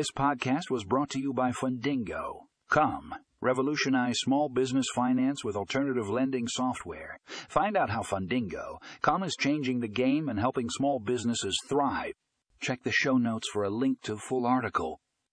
This podcast was brought to you by Fundingo.com. Revolutionize small business finance with alternative lending software. Find out how Fundingo.com is changing the game and helping small businesses thrive. Check the show notes for a link to full article.